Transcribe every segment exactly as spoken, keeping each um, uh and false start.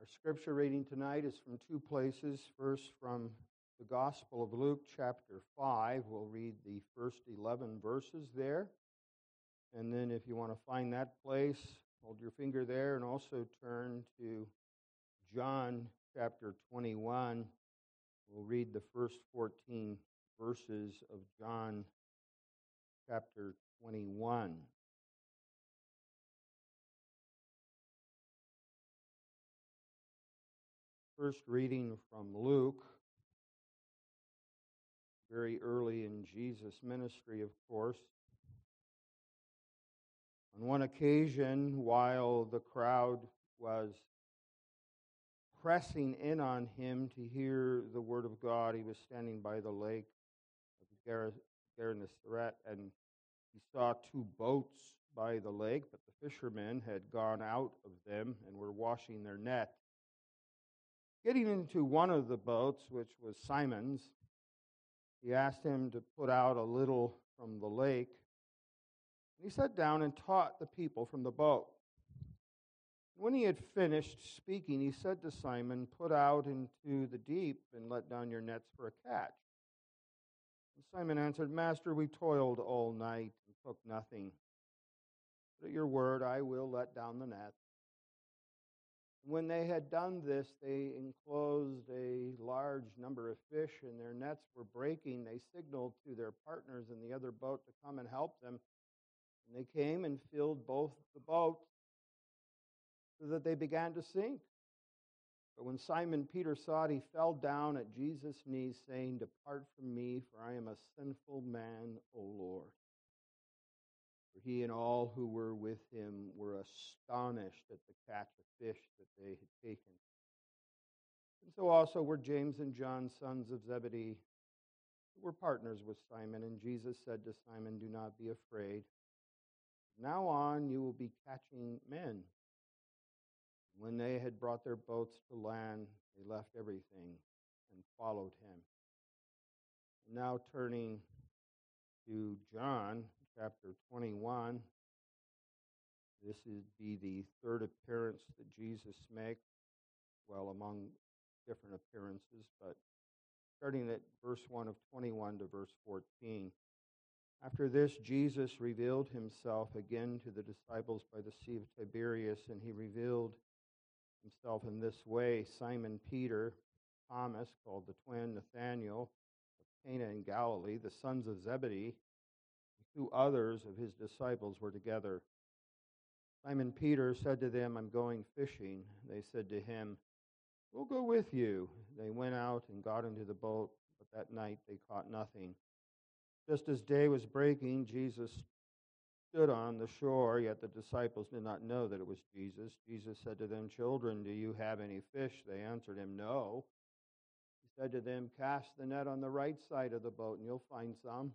Our scripture reading tonight is from two places. First, from the Gospel of Luke, chapter five. We'll read the first eleven verses there. And then if you want to find that place, hold your finger there and also turn to John, chapter twenty-one. We'll read the first fourteen verses of John, chapter twenty-one. First reading from Luke, very early in Jesus' ministry, of course. On one occasion, while the crowd was pressing in on him to hear the word of God, he was standing by the lake of Gennesaret, and he saw two boats by the lake, but the fishermen had gone out of them and were washing their net. Getting into one of the boats, which was Simon's, he asked him to put out a little from the lake. And he sat down and taught the people from the boat. When he had finished speaking, he said to Simon, "Put out into the deep and let down your nets for a catch." And Simon answered, "Master, we toiled all night and took nothing. But at your word, I will let down the net." When they had done this, they enclosed a large number of fish, and their nets were breaking. They signaled to their partners in the other boat to come and help them. And they came and filled both the boats so that they began to sink. But when Simon Peter saw it, he fell down at Jesus' knees, saying, "Depart from me, for I am a sinful man, O Lord." For he and all who were with him were astonished at the catch of fish that they had taken. And so also were James and John, sons of Zebedee, who were partners with Simon. And Jesus said to Simon, "Do not be afraid. From now on you will be catching men." When they had brought their boats to land, they left everything and followed him. And now turning to John, chapter twenty-one, this would be the third appearance that Jesus makes, well, among different appearances, but starting at verse one of twenty-one to verse fourteen. After this, Jesus revealed himself again to the disciples by the Sea of Tiberias, and he revealed himself in this way. Simon Peter, Thomas, called the twin, Nathaniel, of Cana in Galilee, the sons of Zebedee, two others of his disciples were together. Simon Peter said to them, "I'm going fishing." They said to him, "We'll go with you." They went out and got into the boat, but that night they caught nothing. Just as day was breaking, Jesus stood on the shore, yet the disciples did not know that it was Jesus. Jesus said to them, "Children, do you have any fish?" They answered him, "No." He said to them, "Cast the net on the right side of the boat, and you'll find some."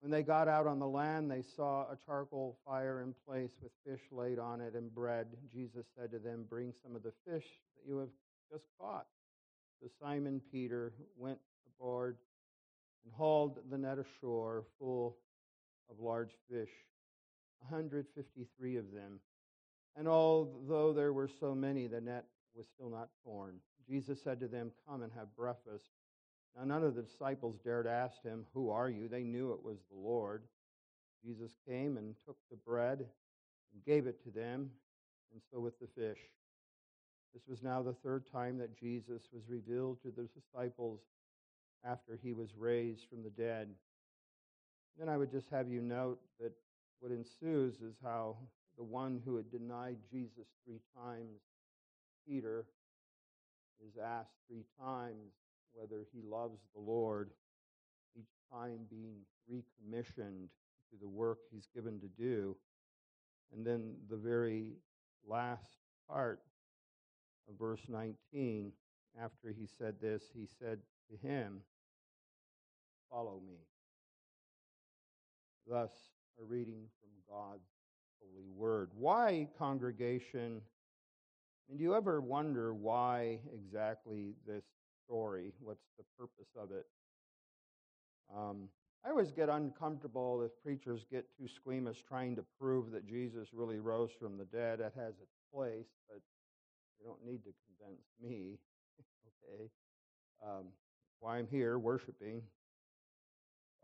When they got out on the land, they saw a charcoal fire in place with fish laid on it and bread. Jesus said to them, "Bring some of the fish that you have just caught." So Simon Peter went aboard and hauled the net ashore full of large fish, one hundred fifty-three of them. And although there were so many, the net was still not torn. Jesus said to them, "Come and have breakfast." Now none of the disciples dared ask him, "Who are you?" They knew it was the Lord. Jesus came and took the bread and gave it to them, and so with the fish. This was now the third time that Jesus was revealed to the disciples after he was raised from the dead. Then I would just have you note that what ensues is how the one who had denied Jesus three times, Peter, is asked three times whether he loves the Lord, each time being recommissioned to the work he's given to do. And then the very last part of verse nineteen, after he said this, he said to him, "Follow me." Thus, a reading from God's holy word. Why, congregation? And do you ever wonder why exactly this story? What's the purpose of it? Um, I always get uncomfortable if preachers get too squeamish trying to prove that Jesus really rose from the dead. That has its place, but you don't need to convince me. Okay, um, why I'm here worshiping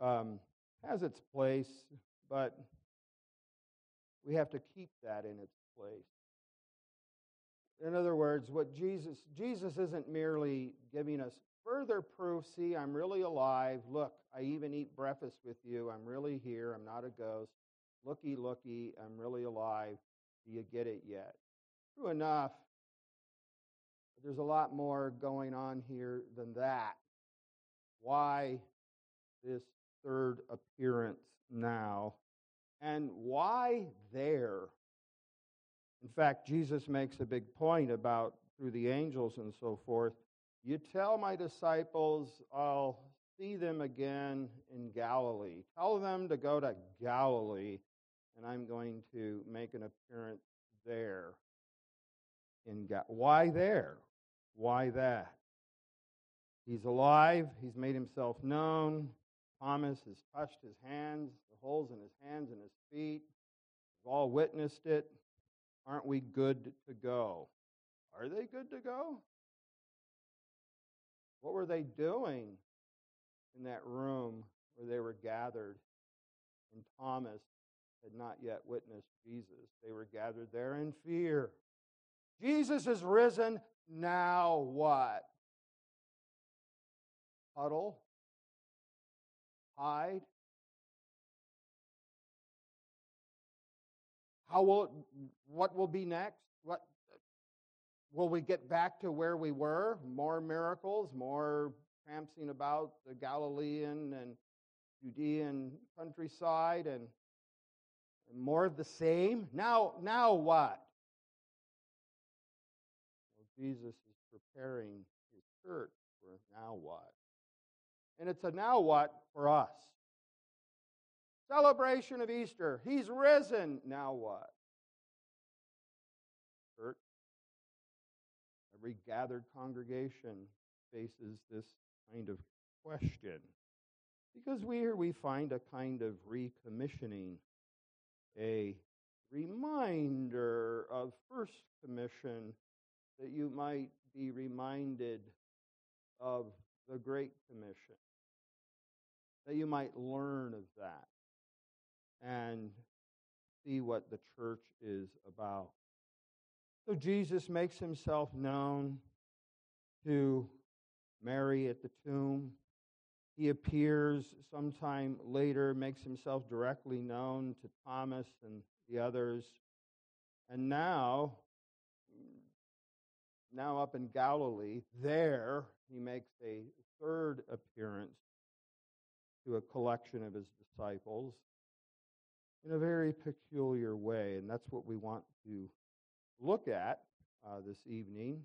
um, has its place, but we have to keep that in its place. In other words, what Jesus Jesus isn't merely giving us further proof, see, I'm really alive, look, I even eat breakfast with you, I'm really here, I'm not a ghost, looky, looky, I'm really alive, do you get it yet? True enough, but there's a lot more going on here than that. Why this third appearance now? And why there? In fact, Jesus makes a big point about, through the angels and so forth, you tell my disciples I'll see them again in Galilee. Tell them to go to Galilee, and I'm going to make an appearance there. In Ga- Why there? Why that? He's alive. He's made himself known. Thomas has touched his hands, the holes in his hands and his feet. We've all witnessed it. Aren't we good to go? Are they good to go? What were they doing in that room where they were gathered and Thomas had not yet witnessed Jesus? They were gathered there in fear. Jesus is risen, now what? Huddle? Hide? How will it, what will be next? What will we get back to where we were? More miracles, more tramping about the Galilean and Judean countryside, and, and more of the same. Now, now what? Well, Jesus is preparing his church for now what, and it's a now what for us. Celebration of Easter. He's risen. Now what? Church. Every gathered congregation faces this kind of question. Because here we find a kind of recommissioning, a reminder of first commission, that you might be reminded of the Great Commission, that you might learn of that and see what the church is about. So Jesus makes himself known to Mary at the tomb. He appears sometime later, makes himself directly known to Thomas and the others. And now, now up in Galilee, there he makes a third appearance to a collection of his disciples, in a very peculiar way, and that's what we want to look at uh, this evening.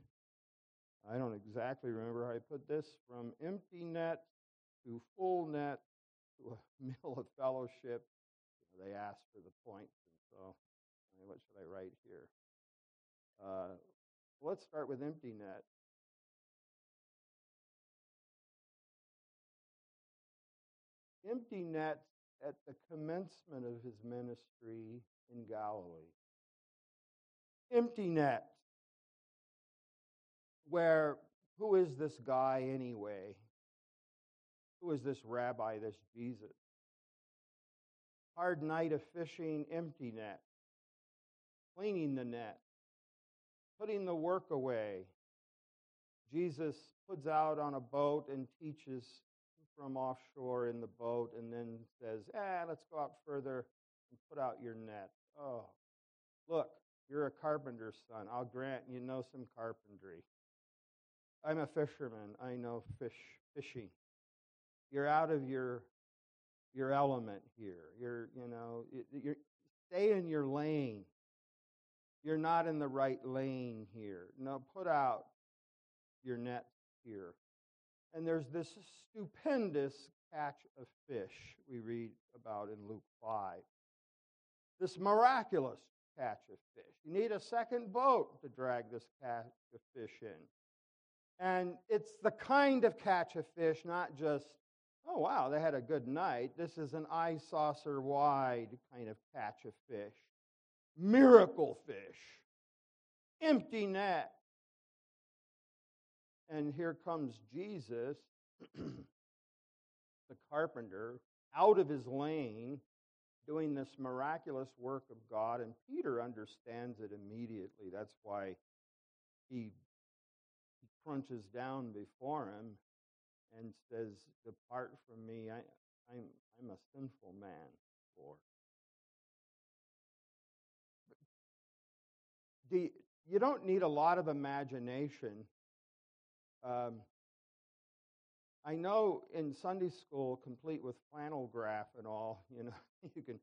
I don't exactly remember how I put this, from empty net to full net to a meal of fellowship. You know, they asked for the points, and so I mean, what should I write here? Uh, let's start with empty net. Empty net. At the commencement of his ministry in Galilee. Empty net, where who is this guy anyway? Who is this rabbi, this Jesus? Hard night of fishing, empty net. Cleaning the net. Putting the work away. Jesus puts out on a boat and teaches from offshore in the boat, and then says, ah, let's go out further and put out your net. Oh, look, you're a carpenter's son. I'll grant you know some carpentry. I'm a fisherman. I know fish fishing. You're out of your your element here. You're, you know, you're, stay in your lane. You're not in the right lane here. No, put out your net here. And there's this stupendous catch of fish we read about in Luke five. This miraculous catch of fish. You need a second boat to drag this catch of fish in. And it's the kind of catch of fish, not just, oh, wow, they had a good night. This is an eye saucer wide kind of catch of fish. Miracle fish. Empty net. And here comes Jesus, the carpenter, out of his lane, doing this miraculous work of God. And Peter understands it immediately. That's why he, he crunches down before him and says, "Depart from me, I, I'm, I'm a sinful man, Lord." Do you, you don't need a lot of imagination. Um, I know in Sunday school, complete with flannel graph and all, you know, you can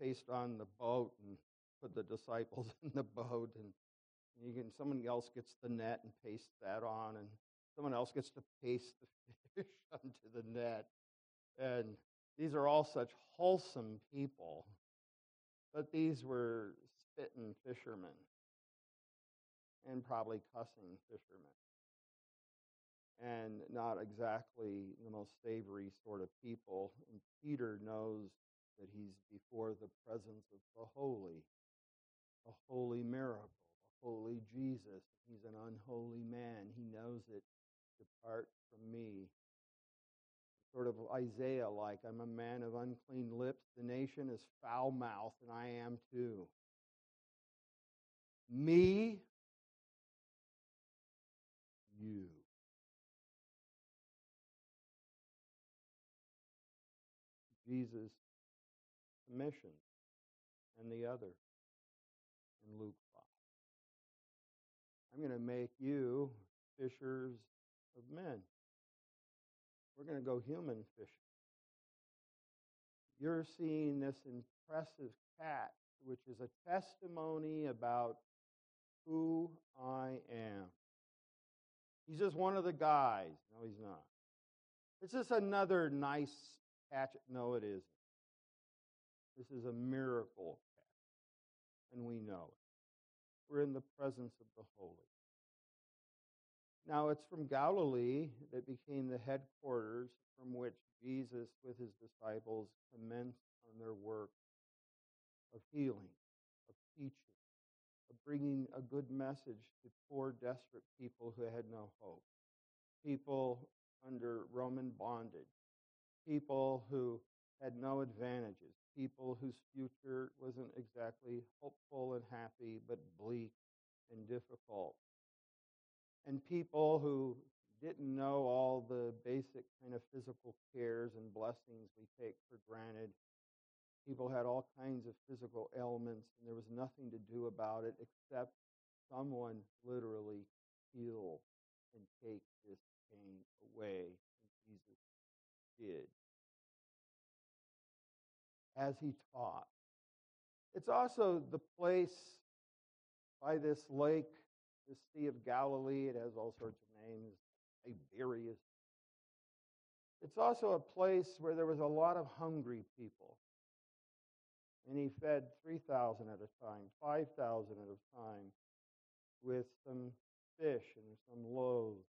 paste on the boat and put the disciples in the boat, and you can. Someone else gets the net and pastes that on, and someone else gets to paste the fish onto the net. And these are all such wholesome people, but these were spitting fishermen and probably cussing fishermen. And not exactly the most savory sort of people. And Peter knows that he's before the presence of the holy, a holy miracle, a holy Jesus. He's an unholy man. He knows it. Depart from me. Sort of Isaiah-like, I'm a man of unclean lips. The nation is foul-mouthed, and I am too. Me, you. Jesus commissioned, and the other in Luke five. I'm going to make you fishers of men. We're going to go human fishing. You're seeing this impressive catch, which is a testimony about who I am. He's just one of the guys. No, he's not. It's just another nice catch it. No, it isn't. This is a miracle catch, and we know it. We're in the presence of the holy. Now, it's from Galilee that became the headquarters from which Jesus with his disciples commenced on their work of healing, of teaching, of bringing a good message to poor, desperate people who had no hope, people under Roman bondage, people who had no advantages, people whose future wasn't exactly hopeful and happy, but bleak and difficult, and people who didn't know all the basic kind of physical cares and blessings we take for granted. People had all kinds of physical ailments, and there was nothing to do about it except someone literally heal and take this pain away. And Jesus did, as he taught. It's also the place by this lake, the Sea of Galilee. It has all sorts of names, Tiberias. It's also a place where there was a lot of hungry people. And he fed three thousand at a time, five thousand at a time, with some fish and some loaves.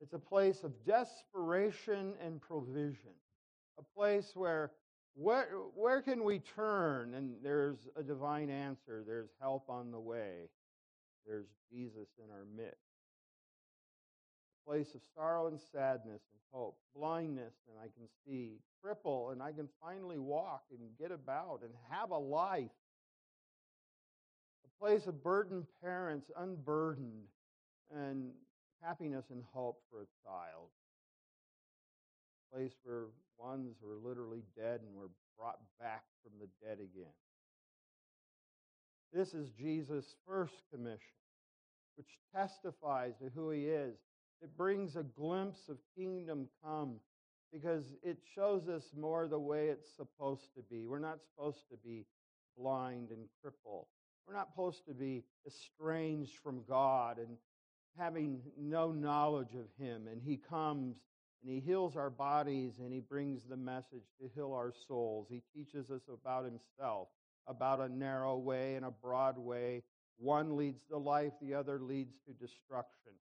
It's a place of desperation and provision, a place where where, where can we turn? And there's a divine answer. There's help on the way. There's Jesus in our midst. A place of sorrow and sadness and hope, blindness, and I can see, cripple, and I can finally walk and get about and have a life. A place of burdened parents, unburdened, and happiness and hope for a child. A place where ones were literally dead and were brought back from the dead again. This is Jesus' first commission, which testifies to who he is. It brings a glimpse of kingdom come because it shows us more the way it's supposed to be. We're not supposed to be blind and crippled We're not supposed to be estranged from God and having no knowledge of Him. And He comes and He heals our bodies and He brings the message to heal our souls. He teaches us about Himself, about a narrow way and a broad way. One leads to life, the other leads to destruction.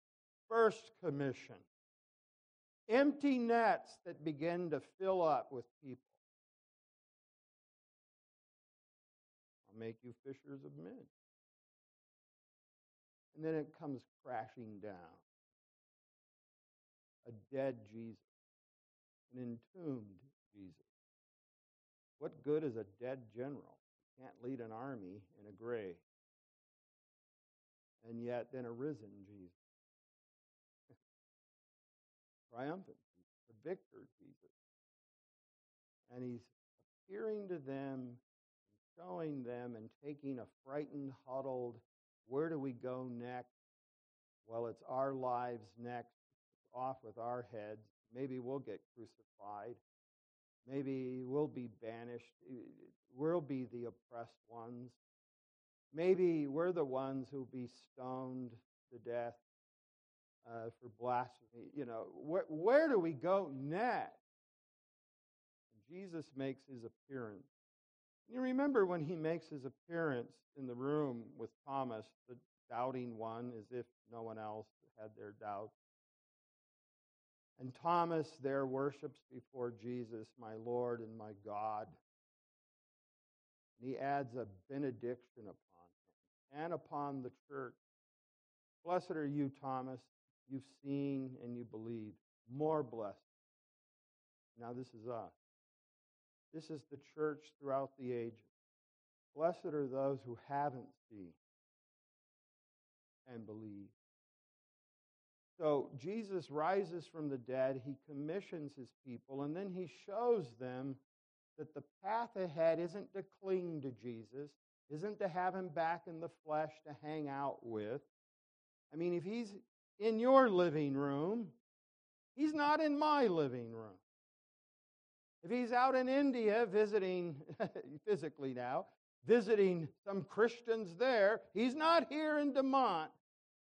First commission. Empty nets that begin to fill up with people. I'll make you fishers of men. And then it comes crashing down. A dead Jesus. An entombed Jesus. What good is a dead general? You can't lead an army in a grave. And yet, then a risen Jesus. Triumphant Jesus. The victor Jesus. And He's appearing to them, showing them, and taking a frightened, huddled, where do we go next? Well, it's our lives next. It's off with our heads. Maybe we'll get crucified. Maybe we'll be banished. We'll be the oppressed ones. Maybe we're the ones who'll be stoned to death uh, for blasphemy. You know, where, where do we go next? And Jesus makes His appearance. You remember when He makes His appearance in the room with Thomas, the doubting one, as if no one else had their doubts. And Thomas there worships before Jesus, my Lord and my God. And He adds a benediction upon Him and upon the church. Blessed are you, Thomas. You've seen and you believe. More blessed. Now this is us. This is the church throughout the ages. Blessed are those who haven't seen and believed. So Jesus rises from the dead. He commissions His people, and then He shows them that the path ahead isn't to cling to Jesus, isn't to have Him back in the flesh to hang out with. I mean, if He's in your living room, He's not in my living room. If He's out in India visiting, physically now, visiting some Christians there, He's not here in DeMont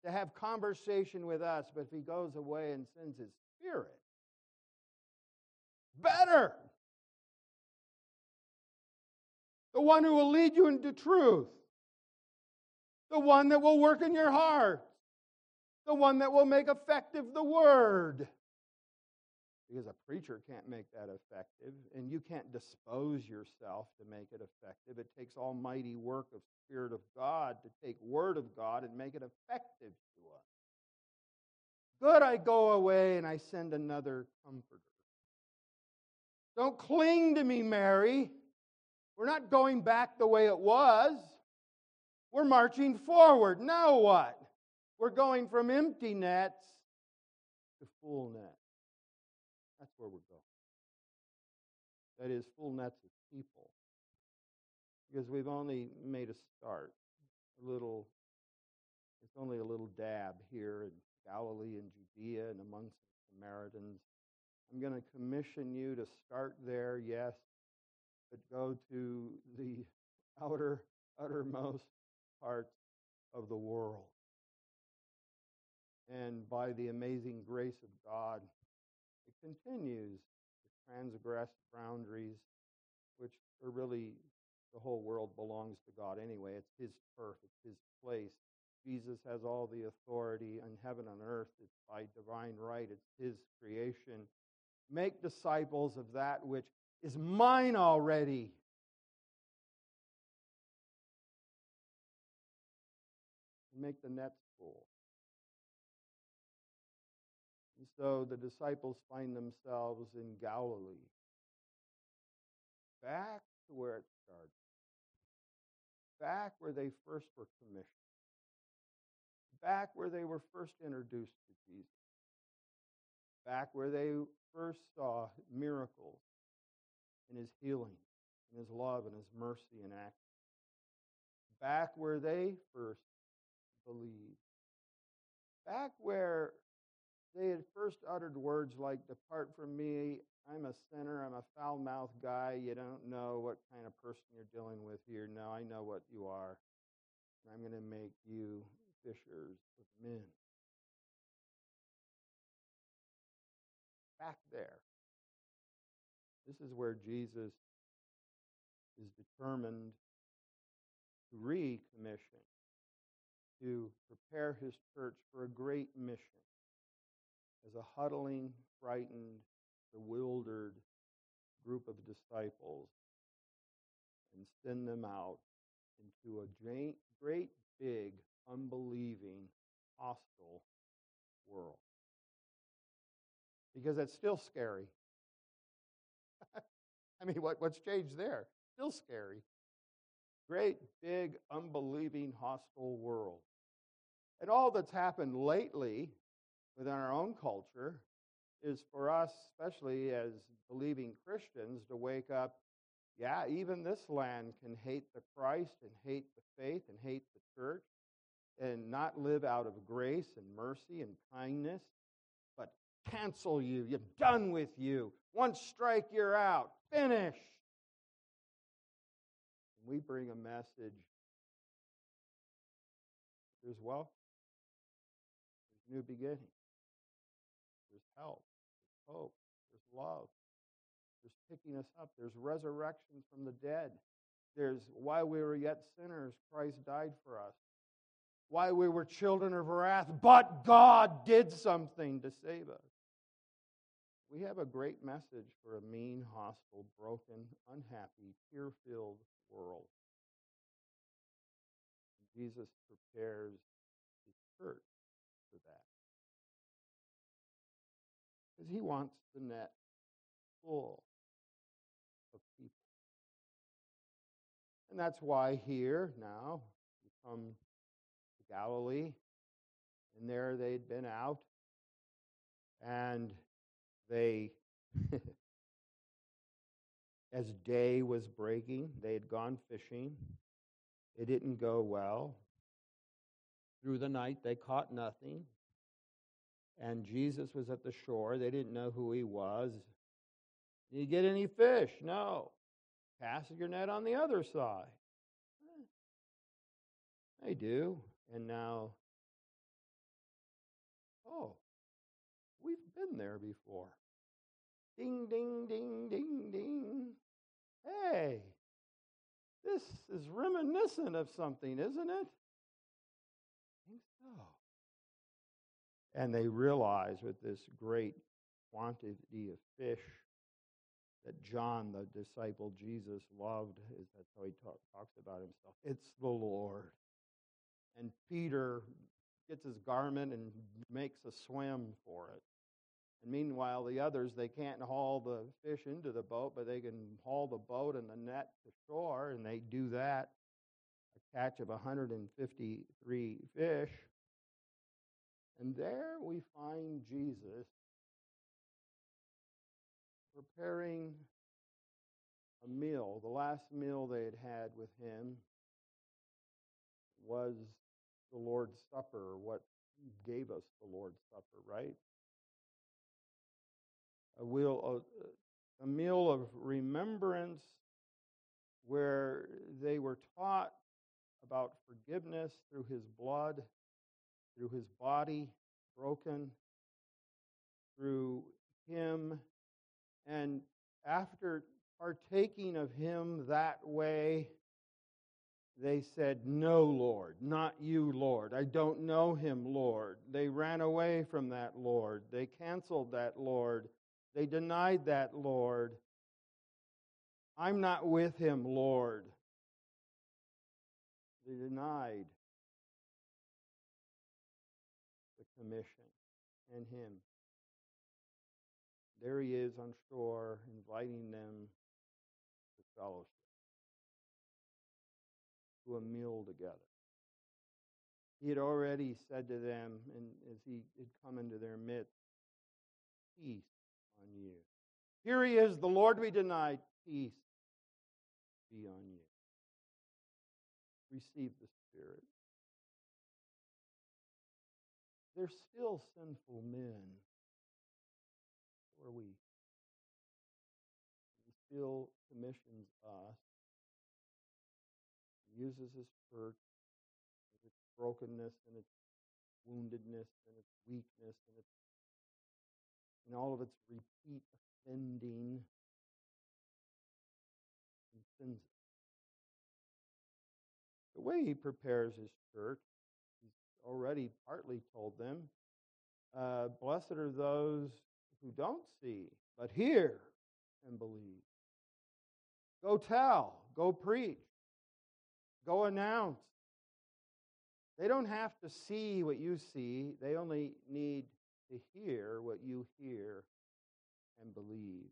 to have conversation with us. But if He goes away and sends His Spirit, better! The one who will lead you into truth. The one that will work in your heart. The one that will make effective the Word. Because a preacher can't make that effective, and you can't dispose yourself to make it effective. It takes almighty work of Spirit of God to take Word of God and make it effective to us. Good, I go away and I send another comforter. Don't cling to me, Mary. We're not going back the way it was. We're marching forward. Now what? We're going from empty nets to full nets. That's where we're going. That is, full nets of people. Because we've only made a start. A little, it's only a little dab here in Galilee and Judea and amongst the Samaritans. I'm going to commission you to start there, yes, but go to the outer, uttermost parts of the world. And by the amazing grace of God, it continues to transgress boundaries, which are really, the whole world belongs to God anyway. It's His turf. It's His place. Jesus has all the authority in heaven and earth. It's by divine right. It's His creation. Make disciples of that which is mine already. Make the nets full. And so the disciples find themselves in Galilee, back to where it started, back where they first were commissioned, back where they were first introduced to Jesus, back where they first saw miracles in His healing, in His love, and His mercy and action, back where they first believed, back where they had first uttered words like, depart from me, I'm a sinner, I'm a foul-mouthed guy, you don't know what kind of person you're dealing with here. No, I know what you are. and I'm going to make you fishers of men. Back there. This is where Jesus is determined to recommission, to prepare his church for a great mission as a huddling, frightened, bewildered group of disciples, and send them out into a great, great big, unbelieving, hostile world. Because that's still scary. I mean, what, what's changed there? Still scary. Great, big, unbelieving, hostile world. And all that's happened lately within our own culture is for us, especially as believing Christians, to wake up, yeah, even this land can hate the Christ and hate the faith and hate the church and not live out of grace and mercy and kindness, but cancel you. You're done with you. One strike, you're out. Finished. And we bring a message. There's wealth. There's new beginning. There's help. There's hope. There's love. There's picking us up. There's resurrection from the dead. There's while we were yet sinners, Christ died for us. While we were children of wrath, but God did something to save us. We have a great message for a mean, hostile, broken, unhappy, fear-filled world. Jesus prepares his church for that. Because he wants the net full of people. And that's why here now you come to Galilee, and there they'd been out, and they, as day was breaking, they had gone fishing. It didn't go well. Through the night, they caught nothing. And Jesus was at the shore. They didn't know who he was. Did you get any fish? No. Cast your net on the other side. They do. And now, oh, we've been there before. Ding, ding, ding, ding, ding. Hey, this is reminiscent of something, isn't it? I think so. And they realize with this great quantity of fish that John, the disciple Jesus, loved, is that's how he talk, talks about himself. It's the Lord. And Peter gets his garment and makes a swim for it. And meanwhile, the others, they can't haul the fish into the boat, but they can haul the boat and the net to shore, and they do that. A catch of one hundred fifty-three fish. And there we find Jesus preparing a meal. The last meal they had had with him was the Lord's Supper, what gave us the Lord's Supper, right? A meal, a, a meal of remembrance where they were taught about forgiveness through his blood, through his body broken, through him. And after partaking of him that way, they said, "No, Lord, not you, Lord. I don't know him, Lord." They ran away from that Lord. They canceled that Lord. They denied that Lord. "I'm not with him, Lord." They denied the commission and him. There he is on shore, inviting them to fellowship, to a meal together. He had already said to them, and as he had come into their midst, "Peace on you." Here he is, the Lord we denied. "Peace be on you. Receive the Spirit." They're still sinful men. Are we? He still commissions us, uses his church brokenness and its woundedness and its weakness and its and all of its repeat offending and sins. The way he prepares his church, he's already partly told them, uh, blessed are those who don't see, but hear and believe. Go tell, go preach, go announce. They don't have to see what you see. They only need to hear what you hear and believe.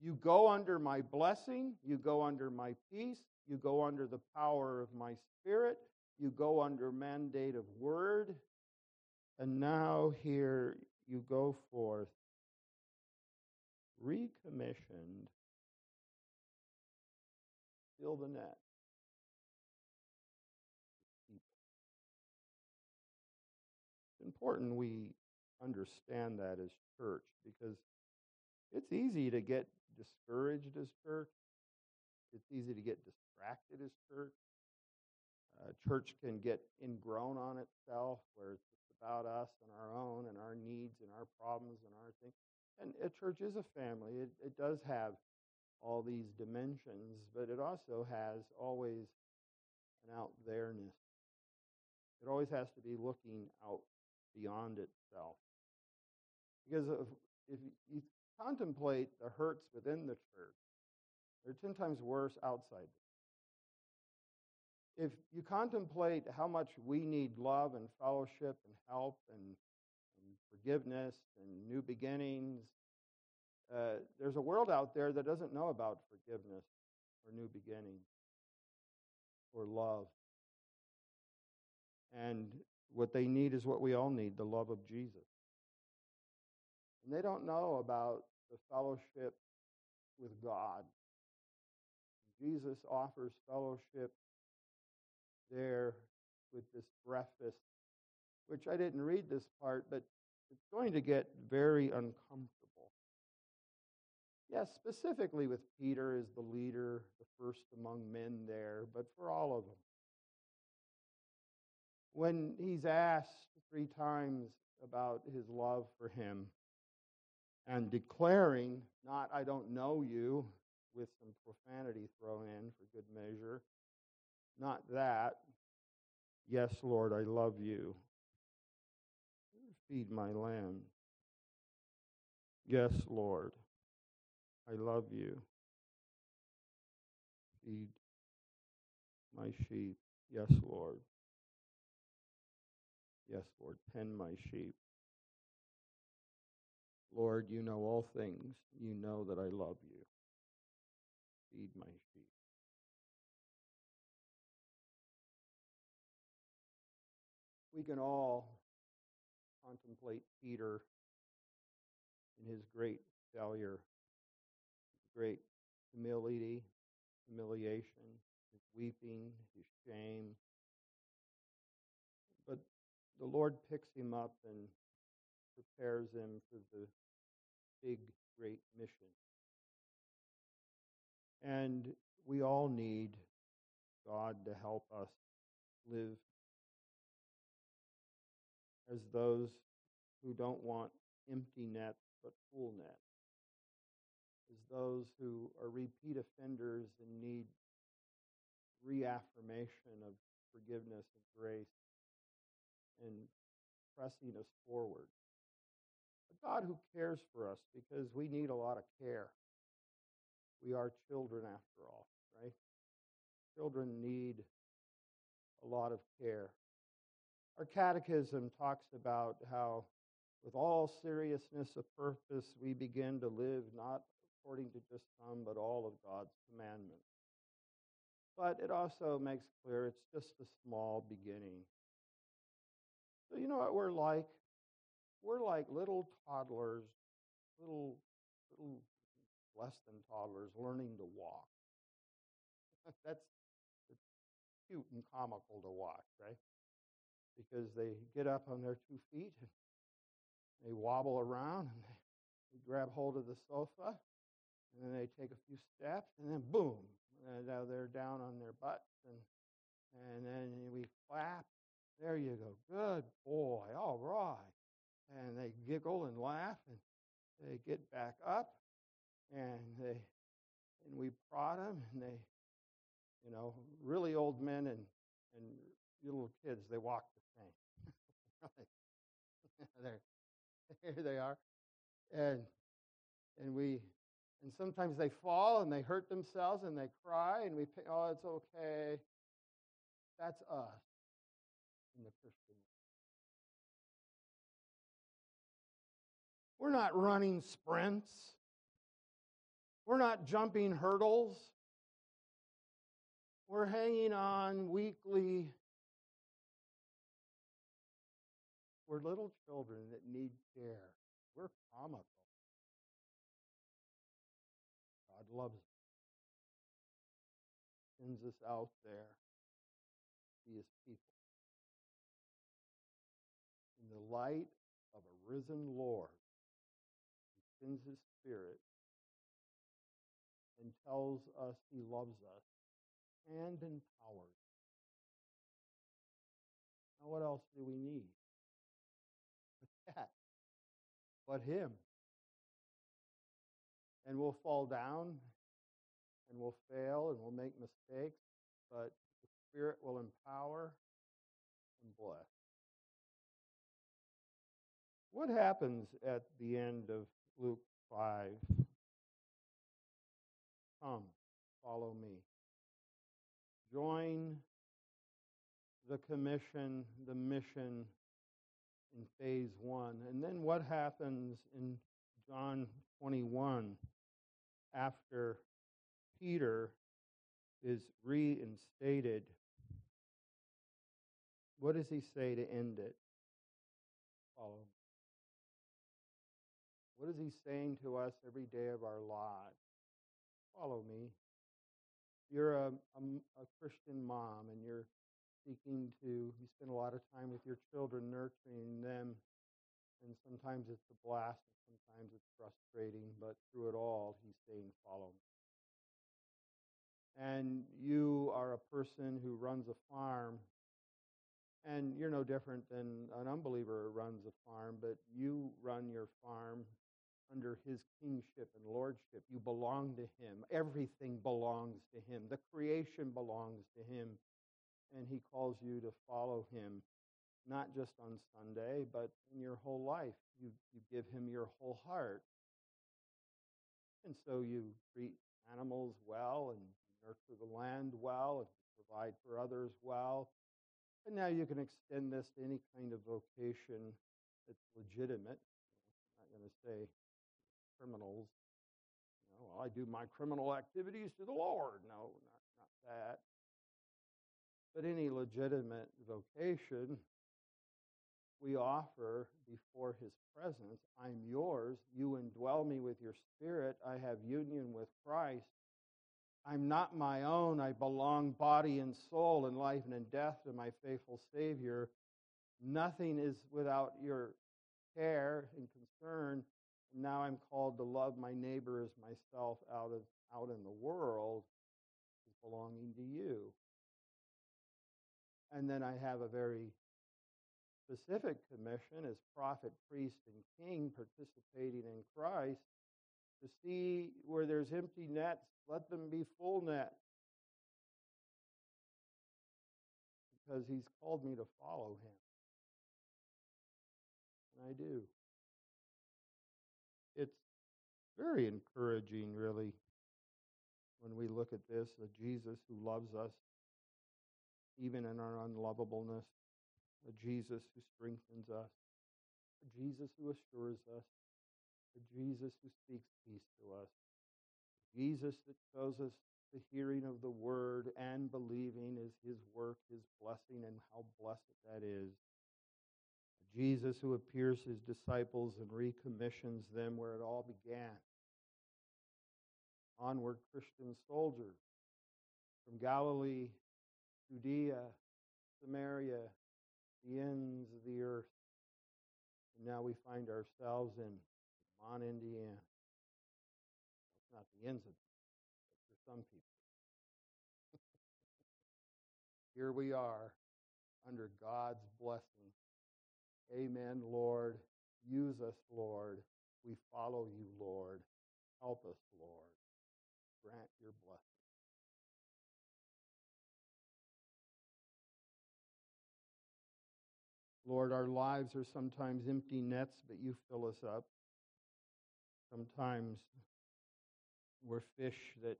You go under my blessing. You go under my peace. You go under the power of my Spirit. You go under mandate of word. And now here you go forth, recommissioned, fill the net. Important we understand that as church, because it's easy to get discouraged as church. It's easy to get distracted as church. Uh, church can get ingrown on itself, where it's just about us and our own and our needs and our problems and our things. And a church is a family. It, it does have all these dimensions, but it also has always an out-there-ness. It always has to be looking out beyond itself. Because if, if you contemplate the hurts within the church, they're ten times worse outside the church. If you contemplate how much we need love and fellowship and help and, and forgiveness and new beginnings, uh, there's a world out there that doesn't know about forgiveness or new beginnings or love. And what they need is what we all need, the love of Jesus. And they don't know about the fellowship with God. Jesus offers fellowship there with this breakfast, which I didn't read this part, but it's going to get very uncomfortable. Yes, specifically with Peter as the leader, the first among men there, but for all of them. When he's asked three times about his love for him and declaring, not, I don't know you, with some profanity thrown in for good measure, not that, yes, Lord, I love you, feed my lamb. Yes, Lord, I love you, feed my sheep. Yes, Lord. Yes, Lord, tend my sheep. Lord, you know all things. You know that I love you. Feed my sheep. We can all contemplate Peter in his great failure, his great humility, humiliation, his weeping, his shame. But the Lord picks him up and prepares him for the big, great mission. And we all need God to help us live as those who don't want empty nets but full nets, as those who are repeat offenders and need reaffirmation of forgiveness and grace, and pressing us forward. A God who cares for us, because we need a lot of care. We are children after all, right? Children need a lot of care. Our catechism talks about how, with all seriousness of purpose, we begin to live not according to just some, but all of God's commandments. But it also makes clear it's just a small beginning. So you know what we're like? We're like little toddlers, little, little less than toddlers, learning to walk. That's it's cute and comical to watch, right? Because they get up on their two feet, and they wobble around, and they grab hold of the sofa, and then they take a few steps, and then boom, and now they're down on their butts, and and then clap. There you go. Good boy. All right. And they giggle and laugh, and they get back up, and they and we prod them, and they, you know, really old men and and little kids, they walk the same. There, here they are, and and we and sometimes they fall and they hurt themselves and they cry, and we pick, oh, it's okay. That's us in the Christian world. We're not running sprints. We're not jumping hurdles. We're hanging on weakly. We're little children that need care. We're comical. God loves us. Sends us out there to be His people. In the light of a risen Lord, sends His Spirit and tells us He loves us and empowers us. Now, what else do we need? But that, but Him. And we'll fall down, and we'll fail, and we'll make mistakes, but the Spirit will empower and bless. What happens at the end of Luke five, come, follow me. Join the commission, the mission in phase one. And then what happens in John twenty-one after Peter is reinstated? What does he say to end it? Follow me. What is He saying to us every day of our lives? Follow me. You're a, a, a Christian mom, and you're seeking to, you spend a lot of time with your children, nurturing them, and sometimes it's a blast, and sometimes it's frustrating, but through it all, He's saying, follow me. And you are a person who runs a farm, and you're no different than an unbeliever who runs a farm, but you run your farm under His kingship and lordship. You belong to Him. Everything belongs to Him. The creation belongs to Him. And He calls you to follow Him, not just on Sunday, but in your whole life. You, you give Him your whole heart. And so you treat animals well, and nurture the land well, and provide for others well. And now you can extend this to any kind of vocation that's legitimate. I'm not going to say criminals. You know, well, I do my criminal activities to the Lord. No, not, not that. But any legitimate vocation we offer before His presence. I'm yours. You indwell me with your Spirit. I have union with Christ. I'm not my own. I belong body and soul and life and in death to my faithful Savior. Nothing is without your care and concern. And now I'm called to love my neighbor as myself out of out in the world as belonging to you. And then I have a very specific commission as prophet, priest, and king participating in Christ. To see where there's empty nets, let them be full nets. Because He's called me to follow Him. And I do. It's very encouraging, really, when we look at this, a Jesus who loves us, even in our unlovableness, a Jesus who strengthens us, a Jesus who assures us, Jesus who speaks peace to us, Jesus that shows us the hearing of the word and believing is His work, His blessing, and how blessed that is. Jesus who appears His disciples and recommissions them where it all began. Onward, Christian soldiers from Galilee, Judea, Samaria, the ends of the earth. And now we find ourselves in DeMont, Indiana. It's not the ends of it, but for some people. Here we are under God's blessing. Amen, Lord. Use us, Lord. We follow you, Lord. Help us, Lord. Grant your blessing. Lord, our lives are sometimes empty nets, but you fill us up. Sometimes we're fish that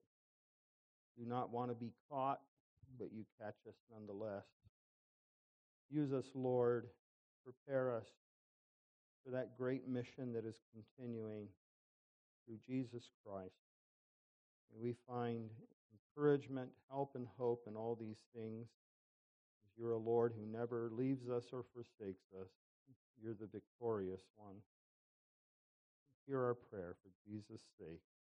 do not want to be caught, but you catch us nonetheless. Use us, Lord. Prepare us for that great mission that is continuing through Jesus Christ. May we find encouragement, help, and hope in all these things. You're a Lord who never leaves us or forsakes us. You're the victorious one. Hear our prayer for Jesus' sake.